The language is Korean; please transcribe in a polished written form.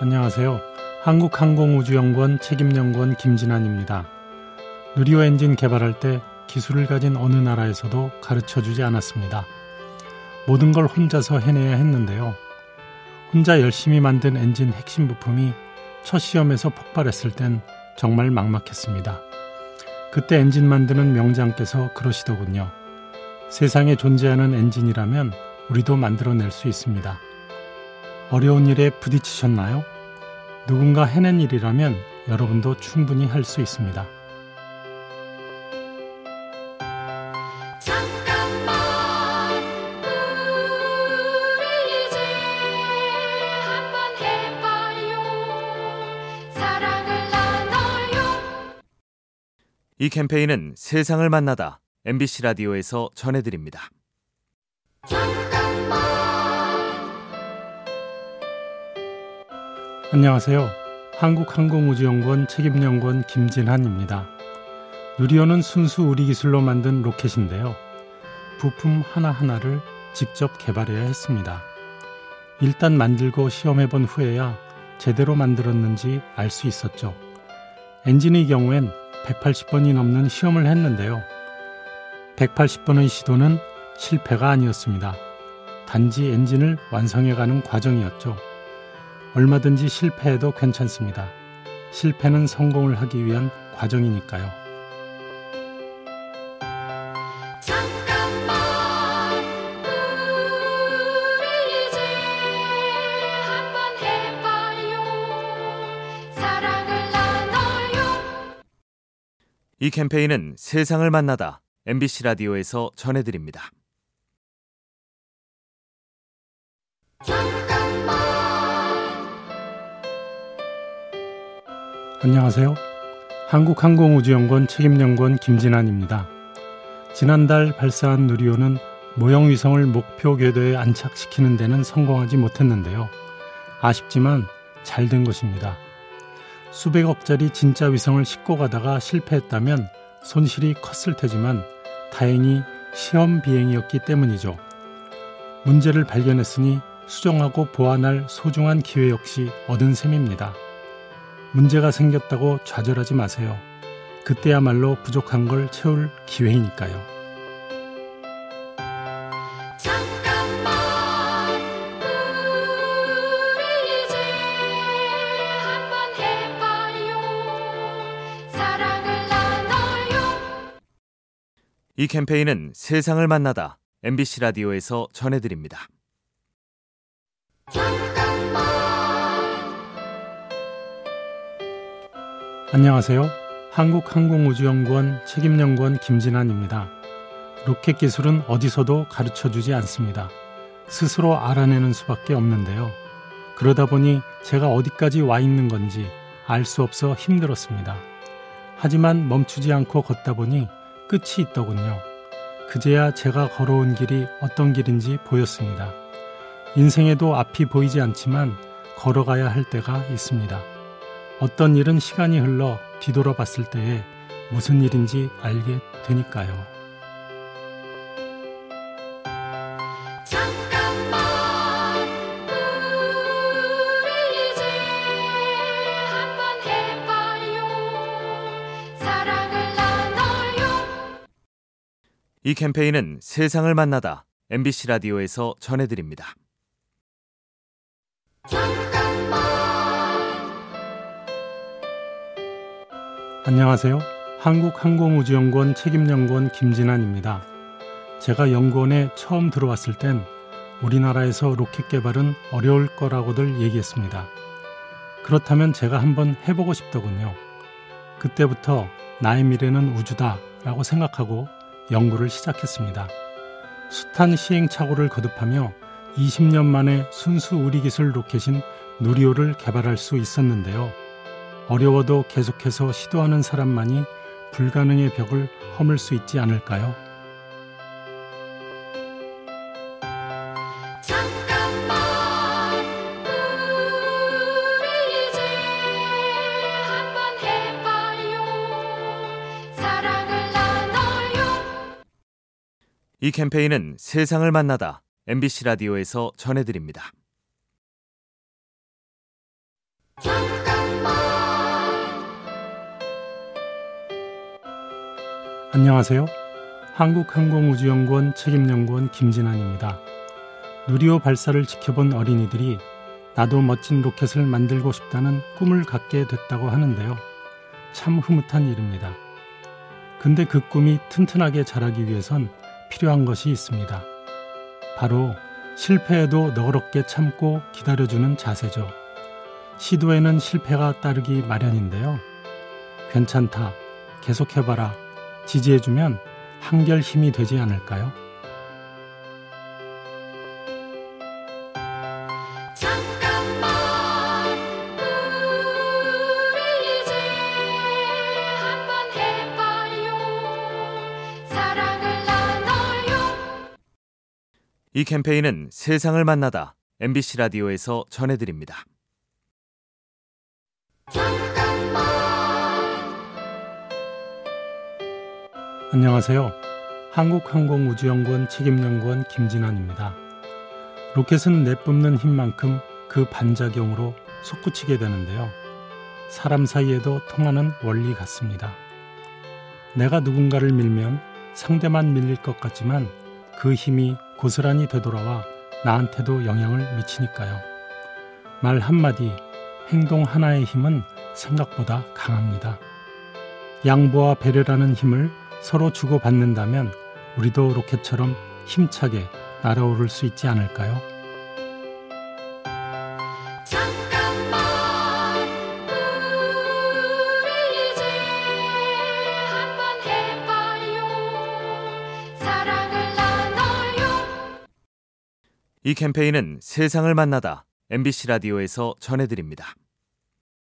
안녕하세요. 한국항공우주연구원 책임연구원 김진환입니다. 누리호 엔진 개발할 때 기술을 가진 어느 나라에서도 가르쳐주지 않았습니다. 모든 걸 혼자서 해내야 했는데요. 혼자 열심히 만든 엔진 핵심 부품이 첫 시험에서 폭발했을 땐 정말 막막했습니다. 그때 엔진 만드는 명장께서 그러시더군요. 세상에 존재하는 엔진이라면 우리도 만들어낼 수 있습니다. 어려운 일에 부딪히셨나요? 누군가 해낸 일이라면 여러분도 충분히 할 수 있습니다. 잠깐만 우리 이제 한번 해봐요. 사랑을 나눠요. 이 캠페인은 세상을 만나다 MBC 라디오에서 전해드립니다. 안녕하세요. 한국항공우주연구원 책임연구원 김진환입니다. 누리호는 순수 우리 기술로 만든 로켓인데요. 부품 하나하나를 직접 개발해야 했습니다. 일단 만들고 시험해본 후에야 제대로 만들었는지 알 수 있었죠. 엔진의 경우엔 180번이 넘는 시험을 했는데요. 180번의 시도는 실패가 아니었습니다. 단지 엔진을 완성해가는 과정이었죠. 얼마든지 실패해도 괜찮습니다. 실패는 성공을 하기 위한 과정이니까요. 잠깐만 우리 이제 한번 해봐요. 사랑을 나눠요. 이 캠페인은 세상을 만나다 MBC 라디오에서 전해드립니다. 안녕하세요. 한국항공우주연구원 책임연구원 김진환입니다. 지난달 발사한 누리호는 모형위성을 목표 궤도에 안착시키는 데는 성공하지 못했는데요. 아쉽지만 잘 된 것입니다. 수백억짜리 진짜 위성을 싣고 가다가 실패했다면 손실이 컸을 테지만 다행히 시험 비행이었기 때문이죠. 문제를 발견했으니 수정하고 보완할 소중한 기회 역시 얻은 셈입니다. 문제가 생겼다고 좌절하지 마세요. 그때야말로 부족한 걸 채울 기회이니까요. 잠깐만 우리 이제 한번 해봐요. 사랑을 나눠요. 이 캠페인은 세상을 만나다 MBC 라디오에서 전해드립니다. 안녕하세요. 한국항공우주연구원 책임연구원 김진환입니다. 로켓 기술은 어디서도 가르쳐주지 않습니다. 스스로 알아내는 수밖에 없는데요. 그러다 보니 제가 어디까지 와 있는 건지 알 수 없어 힘들었습니다. 하지만 멈추지 않고 걷다 보니 끝이 있더군요. 그제야 제가 걸어온 길이 어떤 길인지 보였습니다. 인생에도 앞이 보이지 않지만 걸어가야 할 때가 있습니다. 어떤 일은 시간이 흘러 뒤돌아봤을 때에 무슨 일인지 알게 되니까요. 잠깐만 우리 이제 한번 해봐요. 사랑을 나눠요. 이 캠페인은 세상을 만나다 MBC 라디오에서 전해드립니다. 안녕하세요. 한국항공우주연구원 책임연구원 김진환입니다. 제가 연구원에 처음 들어왔을 땐 우리나라에서 로켓 개발은 어려울 거라고들 얘기했습니다. 그렇다면 제가 한번 해보고 싶더군요. 그때부터 나의 미래는 우주다 라고 생각하고 연구를 시작했습니다. 숱한 시행착오를 거듭하며 20년 만에 순수 우리 기술 로켓인 누리호를 개발할 수 있었는데요. 어려워도 계속해서 시도하는 사람만이 불가능의 벽을 허물 수 있지 않을까요? 잠깐만 우리 이제 한번 해봐요. 사랑을 나눠요. 이 캠페인은 세상을 만나다 MBC 라디오에서 전해드립니다. 잠깐만. 안녕하세요. 한국항공우주연구원 책임연구원 김진환입니다. 누리호 발사를 지켜본 어린이들이 나도 멋진 로켓을 만들고 싶다는 꿈을 갖게 됐다고 하는데요. 참 흐뭇한 일입니다. 근데 그 꿈이 튼튼하게 자라기 위해선 필요한 것이 있습니다. 바로 실패에도 너그럽게 참고 기다려주는 자세죠. 시도에는 실패가 따르기 마련인데요. 괜찮다, 계속해봐라, 지지해주면 한결 힘이 되지 않을까요? 잠깐만, 우리 이제 한번 해봐요. 사랑을 나눠요. 이 캠페인은 세상을 만나다 MBC 라디오에서 전해드립니다. 잠깐만. 안녕하세요. 한국항공우주연구원 책임연구원 김진환입니다. 로켓은 내뿜는 힘만큼 그 반작용으로 솟구치게 되는데요. 사람 사이에도 통하는 원리 같습니다. 내가 누군가를 밀면 상대만 밀릴 것 같지만 그 힘이 고스란히 되돌아와 나한테도 영향을 미치니까요. 말 한마디, 행동 하나의 힘은 생각보다 강합니다. 양보와 배려라는 힘을 서로 주고받는다면 우리도 로켓처럼 힘차게 날아오를 수 있지 않을까요? 잠깐만, 우리 이제 한번 해봐요. 사랑을 나눠요. 이 캠페인은 세상을 만나다 MBC 라디오에서 전해드립니다.